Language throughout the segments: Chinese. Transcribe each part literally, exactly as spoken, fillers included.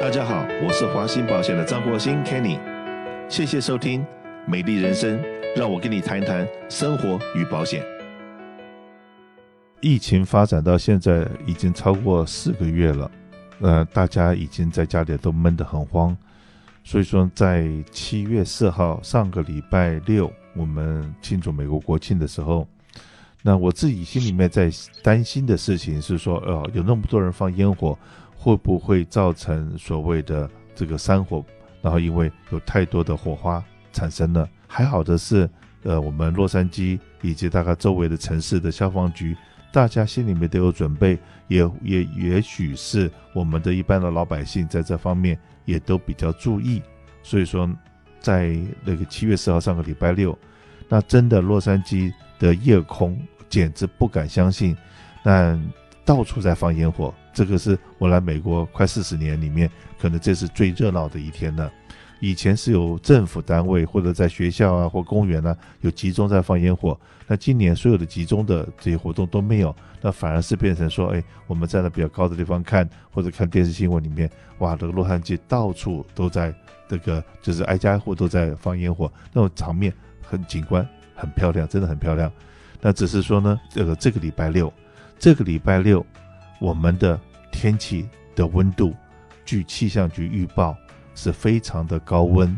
大家好，我是华鑫保险的张国兴 Kenny， 谢谢收听《美丽人生》，让我跟你谈谈生活与保险。疫情发展到现在已经超过四个月了，呃，大家已经在家里都闷得很慌，所以说在七月四号上个礼拜六，我们庆祝美国国庆的时候，那我自己心里面在担心的事情是说，呃，有那么多人放烟火，会不会造成所谓的这个山火？然后因为有太多的火花产生了。还好的是，呃，我们洛杉矶以及大概周围的城市的消防局，大家心里面都有准备，也也也许是我们的一般的老百姓在这方面也都比较注意。所以说，在那个七月四号上个礼拜六，那真的洛杉矶的夜空简直不敢相信，那到处在放烟火，这个是我来美国快四十年里面，可能这是最热闹的一天了。以前是有政府单位或者在学校啊或公园啊有集中在放烟火，那今年所有的集中的这些活动都没有，那反而是变成说，哎，我们站在比较高的地方看，或者看电视新闻里面，哇，这个洛杉矶到处都在这个就是挨家挨户都在放烟火，那种场面很景观，很漂亮，真的很漂亮。那只是说呢，这个这个礼拜六，这个礼拜六我们的天气的温度，据气象局预报是非常的高温。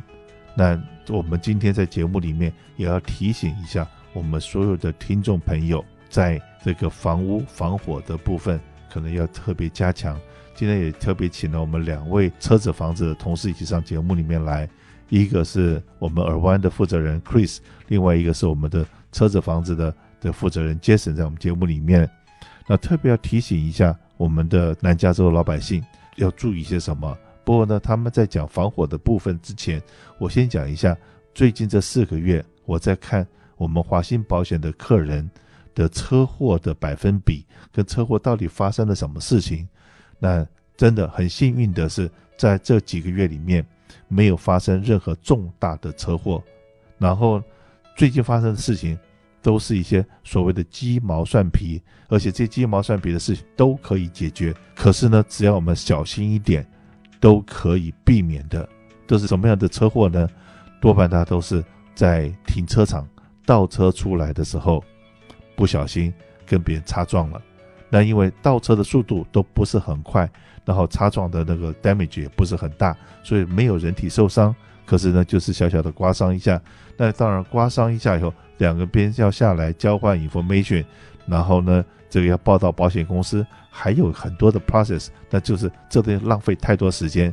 那我们今天在节目里面也要提醒一下我们所有的听众朋友，在这个防屋防火的部分可能要特别加强。今天也特别请了我们两位车子房子的同事一起上节目里面来，一个是我们耳湾的负责人 Chris， 另外一个是我们的车子房子的的负责人 Jason， 在我们节目里面，那特别要提醒一下我们的南加州老百姓要注意些什么。不过呢，他们在讲防火的部分之前，我先讲一下最近这四个月我在看我们华鑫保险的客人的车祸的百分比跟车祸到底发生了什么事情。那真的很幸运的是，在这几个月里面没有发生任何重大的车祸，然后最近发生的事情都是一些所谓的鸡毛蒜皮，而且这鸡毛蒜皮的事情都可以解决，可是呢，只要我们小心一点都可以避免的。都是什么样的车祸呢？多半它都是在停车场倒车出来的时候不小心跟别人擦撞了，那因为倒车的速度都不是很快，然后擦撞的那个 damage 也不是很大，所以没有人体受伤，可是呢就是小小的刮伤一下。那当然刮伤一下以后，两个边要下来交换 information， 然后呢这个要报到保险公司，还有很多的 process， 那就是这边浪费太多时间。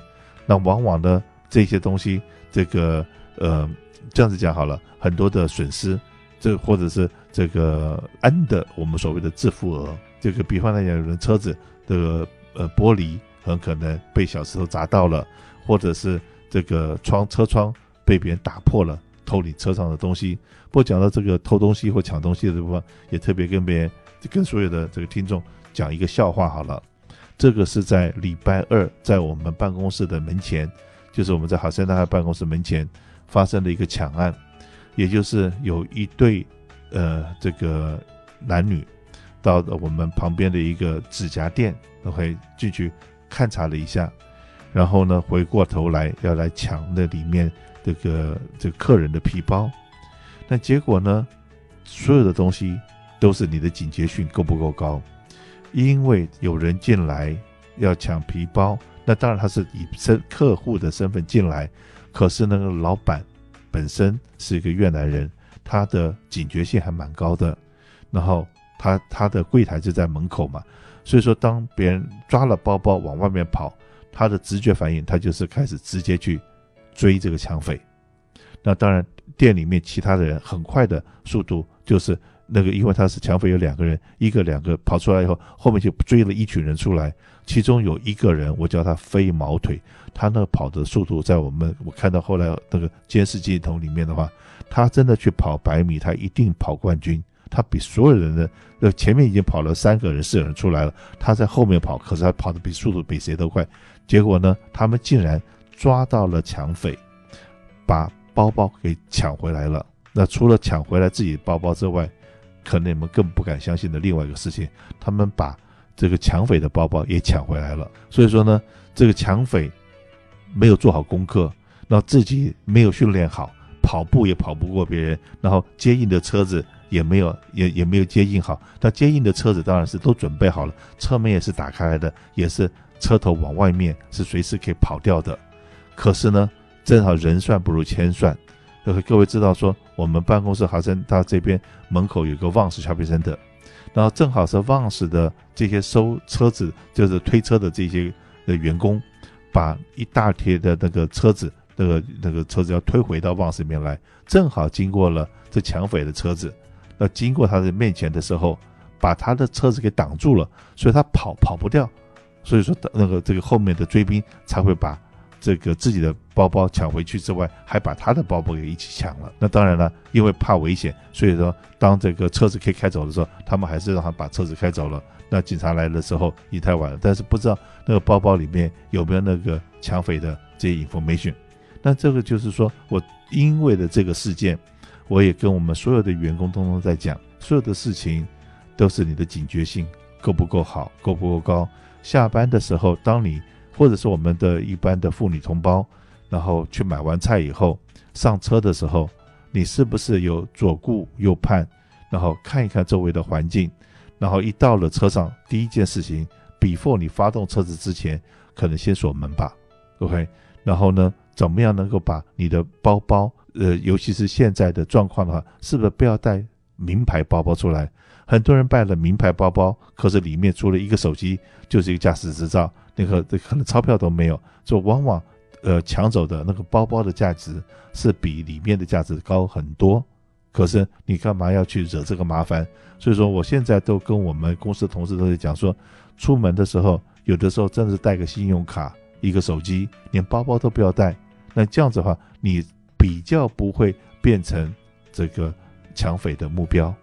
那往往呢这些东西，这个呃这样子讲好了，很多的损失，这或者是这个 under 我们所谓的自付额，这个比方来讲，有人车子这个呃玻璃很可能被小石头砸到了，或者是这个窗车窗被别人打破了，偷你车上的东西。不过讲到这个偷东西或抢东西的部分，也特别跟别人跟所有的这个听众讲一个笑话好了。这个是在礼拜二，在我们办公室的门前，就是我们在好山大厦办公室门前发生了一个抢案，也就是有一对呃这个男女到我们旁边的一个指甲店 ，OK， 进去勘察了一下，然后呢回过头来要来抢那里面这个这个客人的皮包。那结果呢，所有的东西都是你的警觉性够不够高，因为有人进来要抢皮包，那当然他是以客户的身份进来，可是那个老板本身是一个越南人，他的警觉性还蛮高的，然后他他的柜台就在门口嘛，所以说当别人抓了包包往外面跑，他的直觉反应他就是开始直接去追这个抢匪。那当然店里面其他的人很快的速度，就是那个因为他是抢匪有两个人，一个两个跑出来以后，后面就追了一群人出来，其中有一个人我叫他飞毛腿，他那个跑的速度，在我们我看到后来那个监视镜头里面的话，他真的去跑百米他一定跑冠军，他比所有人的前面已经跑了三个人四个人出来了，他在后面跑，可是他跑的比速度比谁都快。结果呢，他们竟然抓到了抢匪，把包包给抢回来了。那除了抢回来自己的包包之外，可能你们更不敢相信的另外一个事情，他们把这个抢匪的包包也抢回来了。所以说呢，这个抢匪没有做好功课，然后自己没有训练好，跑步也跑不过别人，然后接应的车子也没有也也没有接应好。那接应的车子当然是都准备好了，车门也是打开来的，也是车头往外面是随时可以跑掉的。可是呢，正好人算不如钱算。各位知道说我们办公室好像到这边门口有个旺士 shopping center， 然后正好是旺士的这些收车子就是推车的这些的员工把一大贴的那个车子那个那个车子要推回到旺士里面来，正好经过了这抢匪的车子，那经过他的面前的时候把他的车子给挡住了，所以他跑跑不掉，所以说那个这个后面的追兵才会把这个自己的包包抢回去之外，还把他的包包给一起抢了。那当然了，因为怕危险，所以说当这个车子可以开走的时候，他们还是让他把车子开走了。那警察来的时候也太晚了，但是不知道那个包包里面有没有那个抢匪的这些 information。 那这个就是说，我因为的这个事件，我也跟我们所有的员工通通在讲，所有的事情都是你的警觉性够不够好，够不够高。下班的时候，当你或者是我们的一般的妇女同胞，然后去买完菜以后上车的时候，你是不是有左顾右盼，然后看一看周围的环境，然后一到了车上第一件事情 before 你发动车子之前可能先锁门吧， OK， 然后呢怎么样能够把你的包包呃，尤其是现在的状况的话，是不是不要带名牌包包出来。很多人带了名牌包包，可是里面除了一个手机就是一个驾驶执照，那个可能钞票都没有，所以往往呃抢走的那个包包的价值是比里面的价值高很多。可是你干嘛要去惹这个麻烦？所以说我现在都跟我们公司的同事都在讲说，出门的时候有的时候真的是带个信用卡一个手机，连包包都不要带。那这样子的话，你比较不会变成这个抢匪的目标。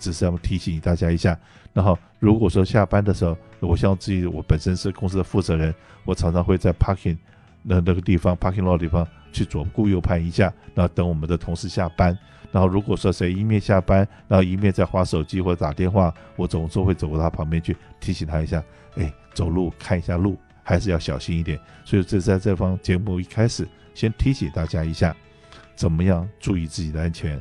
只是要提醒大家一下。然后如果说下班的时候，我像自己我本身是公司的负责人，我常常会在 parking 那那个地方 parking lot 地方去左顾右盼一下，然后等我们的同事下班。然后如果说谁一面下班然后一面在滑手机或者打电话，我总是会走到他旁边去提醒他一下，哎，走路看一下路，还是要小心一点。所以这在这方节目一开始先提醒大家一下，怎么样注意自己的安全。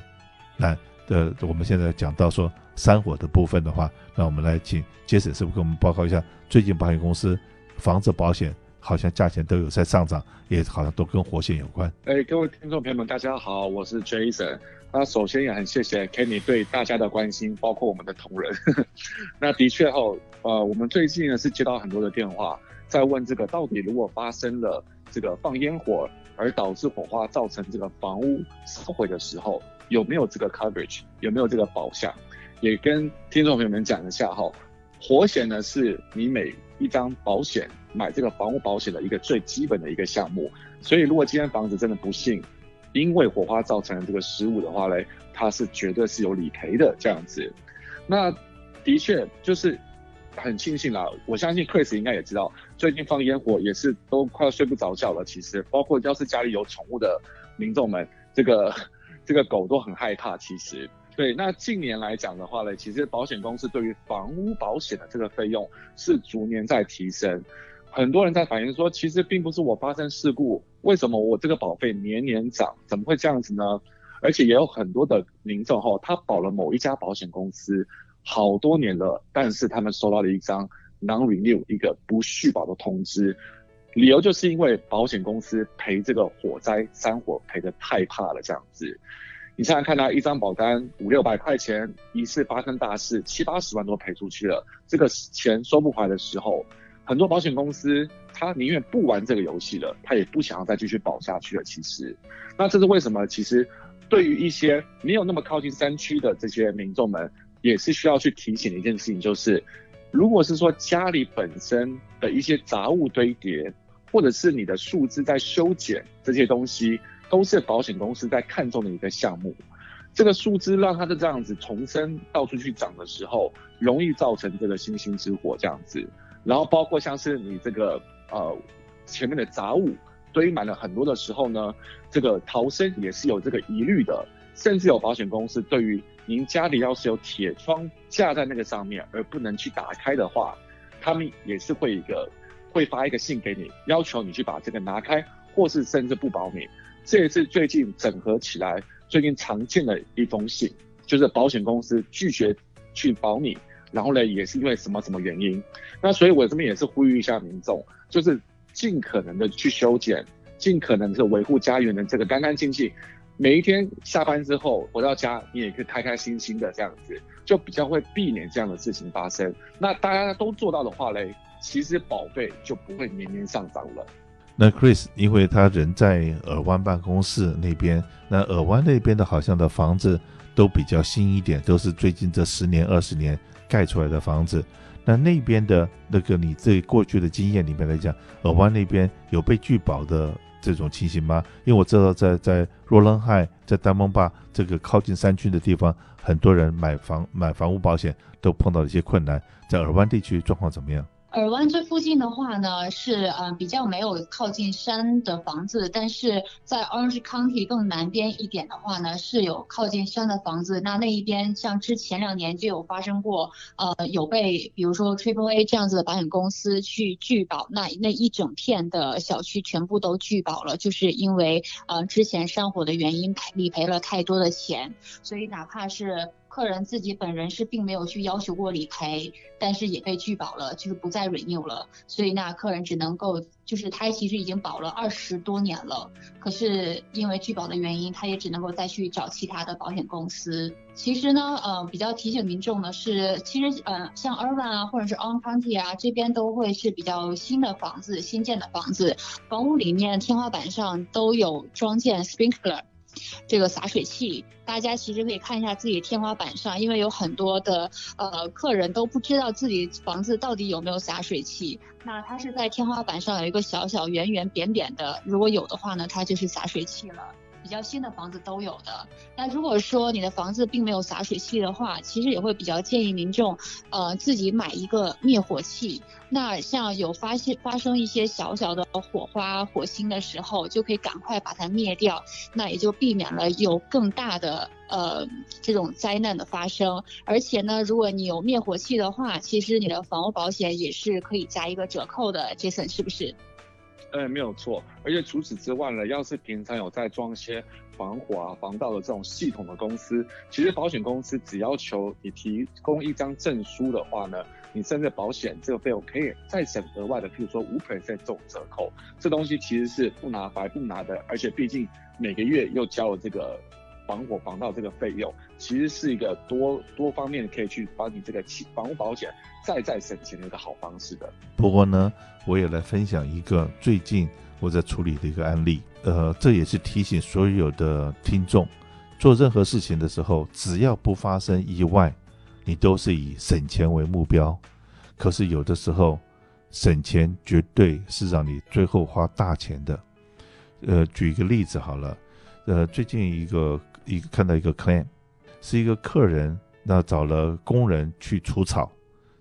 那呃，我们现在讲到说山火的部分的话，那我们来请Jason是不是给我们报告一下，最近保险公司房子保险好像价钱都有在上涨，也好像都跟火险有关。哎，各位听众朋友们大家好，我是 Jason。 那首先也很谢谢 Kenny 对大家的关心，包括我们的同仁那的确后、哦、呃，我们最近呢是接到很多的电话在问这个到底如果发生了这个放烟火而导致火花造成这个房屋烧毁的时候，有没有这个 coverage， 有没有这个保险。也跟听众朋友们讲一下哈，火险呢是你每一张保险买这个房屋保险的一个最基本的一个项目，所以如果今天房子真的不幸因为火花造成的这个失误的话呢，它是绝对是有理赔的这样子。那的确就是很庆幸啦，我相信 Chris 应该也知道，最近放烟火也是都快要睡不着觉了。其实包括要是家里有宠物的民众们，这个这个狗都很害怕，其实对。那近年来讲的话呢，其实保险公司对于房屋保险的这个费用是逐年在提升。很多人在反映说，其实并不是我发生事故，为什么我这个保费年年涨，怎么会这样子呢？而且也有很多的民众后，他保了某一家保险公司好多年了，但是他们收到了一张 non-renew 一个不续保的通知，理由就是因为保险公司赔这个火灾山火赔得太怕了这样子。你想想看啊，一张保单五六百块钱，一次发生大事七八十万都赔出去了，这个钱收不回来的时候，很多保险公司他宁愿不玩这个游戏了，他也不想要再继续保下去了其实。那这是为什么？其实对于一些没有那么靠近山区的这些民众们，也是需要去提醒的一件事情，就是如果是说家里本身的一些杂物堆叠，或者是你的树枝在修剪，这些东西都是保险公司在看中的一个项目。这个树枝让它就这样子重生到处去长的时候，容易造成这个星星之火这样子。然后包括像是你这个呃前面的杂物堆满了很多的时候呢，这个逃生也是有这个疑虑的。甚至有保险公司对于您家里要是有铁窗架在那个上面而不能去打开的话，他们也是会一个会发一个信给你，要求你去把这个拿开，或是甚至不保你。这也是最近整合起来最近常见的一封信，就是保险公司拒绝去保你，然后呢也是因为什么什么原因。那所以我这边也是呼吁一下民众，就是尽可能的去修剪，尽可能的维护家园的这个干干净净，每一天下班之后回到家你也可以开开心心的，这样子就比较会避免这样的事情发生。那大家都做到的话嘞，其实保费就不会年年上涨了。那 Chris 因为他人在尔湾办公室那边，那尔湾那边的好像的房子都比较新一点，都是最近这十年二十年盖出来的房子。那那边的那个你这过去的经验里面来讲，尔湾那边有被拒保的这种情形吗？因为我知道在在洛伦海在丹蒙巴这个靠近山区的地方，很多人买房买房屋保险都碰到一些困难。在尔湾地区状况怎么样？尔湾这附近的话呢，是呃比较没有靠近山的房子，但是在 Orange County 更南边一点的话呢，是有靠近山的房子。那那一边像之前两年就有发生过，呃有被比如说 A A A 这样子的保险公司去拒保，那那一整片的小区全部都拒保了，就是因为呃之前山火的原因理赔了太多的钱，所以哪怕是客人自己本人是并没有去要求过理赔，但是也被拒保了，就是不再 renew 了。所以那客人只能够，就是他其实已经保了二十多年了，可是因为拒保的原因，他也只能够再去找其他的保险公司。其实呢，呃，比较提醒民众呢是，其实呃，像 Urban 啊，或者是 Orange County 啊，这边都会是比较新的房子，新建的房子，房屋里面天花板上都有装建 sprinkler。这个洒水器，大家其实可以看一下自己天花板上，因为有很多的呃客人都不知道自己房子到底有没有洒水器。那它是在天花板上有一个小小圆圆扁扁的，如果有的话呢，它就是洒水器了。比较新的房子都有的。那如果说你的房子并没有洒水器的话，其实也会比较建议民众呃自己买一个灭火器。那像有发现发生一些小小的火花火星的时候，就可以赶快把它灭掉，那也就避免了有更大的呃这种灾难的发生。而且呢，如果你有灭火器的话，其实你的房屋保险也是可以加一个折扣的。 Jason 是不是？嗯，没有错。而且除此之外呢，要是平常有在装一些防火啊、防盗的这种系统的公司，其实保险公司只要求你提供一张证书的话呢，你甚至保险这个费用可以再省额外的，譬如说 百分之五 这种折扣。这东西其实是不拿白不拿的，而且毕竟每个月又交了这个防火防盗这个费用，其实是一个多多方面可以去帮你这个房屋保险再再省钱的一个好方式的。不过呢，我也来分享一个最近我在处理的一个案例，呃，这也是提醒所有的听众，做任何事情的时候，只要不发生意外，你都是以省钱为目标。可是有的时候，省钱绝对是让你最后花大钱的。呃，举一个例子好了，呃，最近一个。一个看到一个 claim 是一个客人，那找了工人去除草，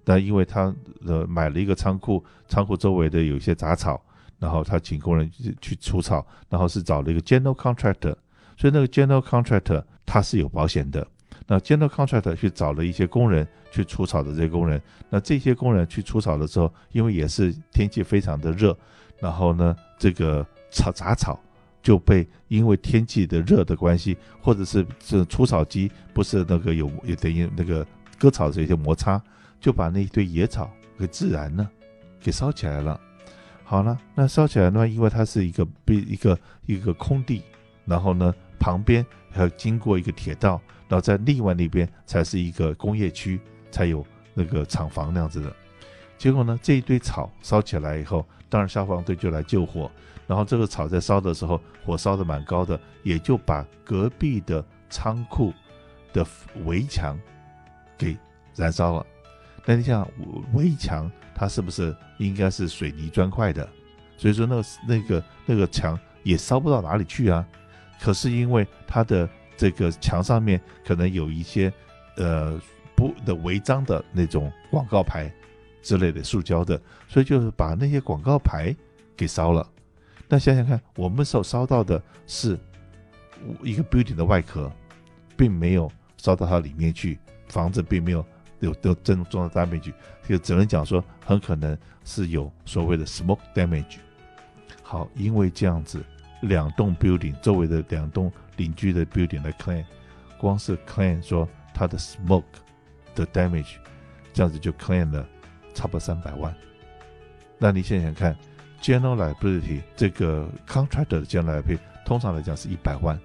那因为他呃买了一个仓库，仓库周围的有一些杂草，然后他请工人去除草，然后是找了一个 general contractor， 所以那个 general contractor 他是有保险的。那 general contractor 去找了一些工人去除草的这些工人，那这些工人去除草的时候，因为也是天气非常的热，然后呢这个杂杂草就被因为天气的热的关系，或者是这除草机不是那个有有等于那个割草的一些摩擦，就把那一堆野草给自燃呢，给烧起来了。好了，那烧起来呢，因为它是一个一个一个空地，然后呢旁边还要经过一个铁道，然后在另外那边才是一个工业区，才有那个厂房那样子的。结果呢，这一堆草烧起来以后，当然消防队就来救火，然后这个草在烧的时候，火烧得蛮高的，也就把隔壁的仓库的围墙给燃烧了。那你想围墙它是不是应该是水泥砖块的，所以说那个那个那个墙也烧不到哪里去啊。可是因为它的这个墙上面可能有一些呃不的违章的那种广告牌之类的塑胶的，所以就是把那些广告牌给烧了。那想想看，我们所烧到的是一个 building 的外壳，并没有烧到它里面去，房子并没有有有真正的 damage， 就只能讲说很可能是有所谓的 smoke damage。好，因为这样子两栋 building 周围的两栋邻居的 building 来 claim， 光是 claim 说它的 smoke 的 damage， 这样子就 claim 了差不多三百万。那你想想看 general liability 这个 contractor 的 general liability 通常来讲是一百万，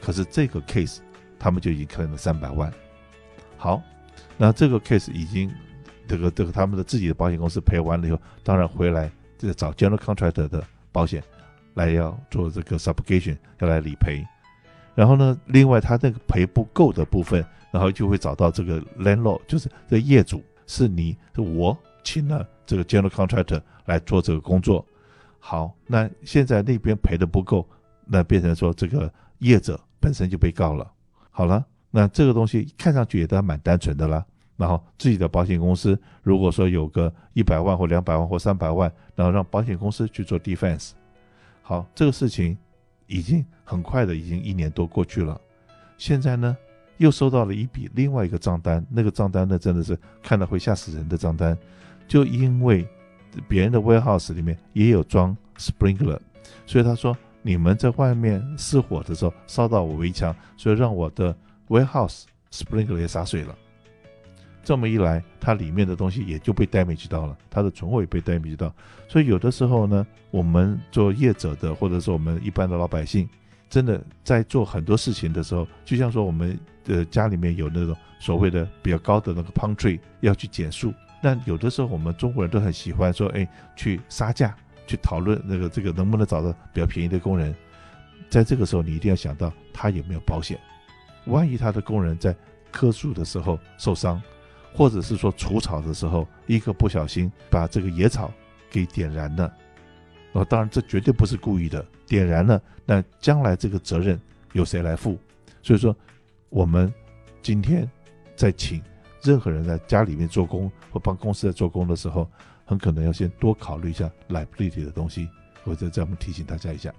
可是这个 case 他们就已经 claim 了三百万。好，那这个 case 已经这个这个他们的自己的保险公司赔完了以后，当然回来找 general contractor 的保险来要做这个 subrogation， 要来理赔。然后呢，另外他那个赔不够的部分，然后就会找到这个 landlord， 就是这业主，是你是我请了这个 general contractor 来做这个工作。好，那现在那边赔的不够，那变成说这个业者本身就被告了。好了，那这个东西看上去也都蛮单纯的啦。然后自己的保险公司如果说有个一百万或两百万或三百万，然后让保险公司去做 defense。 好，这个事情已经很快的已经一年多过去了，现在呢又收到了一笔另外一个账单，那个账单呢真的是看到会吓死人的账单，就因为别人的 warehouse 里面也有装 sprinkler， 所以他说你们在外面失火的时候烧到我围墙，所以让我的 warehouse sprinkler 也洒水了。这么一来，它里面的东西也就被 damage 到了，它的存货也被 damage 到。所以有的时候呢，我们做业者的，或者是我们一般的老百姓，真的在做很多事情的时候，就像说我们的家里面有那种所谓的比较高的那个 palm tree 要去剪树，那有的时候我们中国人都很喜欢说，哎，去杀价，去讨论那个这个能不能找到比较便宜的工人。在这个时候，你一定要想到他有没有保险，万一他的工人在割树的时候受伤，或者是说除草的时候一个不小心把这个野草给点燃了，哦，当然这绝对不是故意的，点燃了那将来这个责任由谁来负？所以说我们今天在请任何人在家里面做工或帮公司在做工的时候，很可能要先多考虑一下 liability 的东西，或者这样提醒大家一下。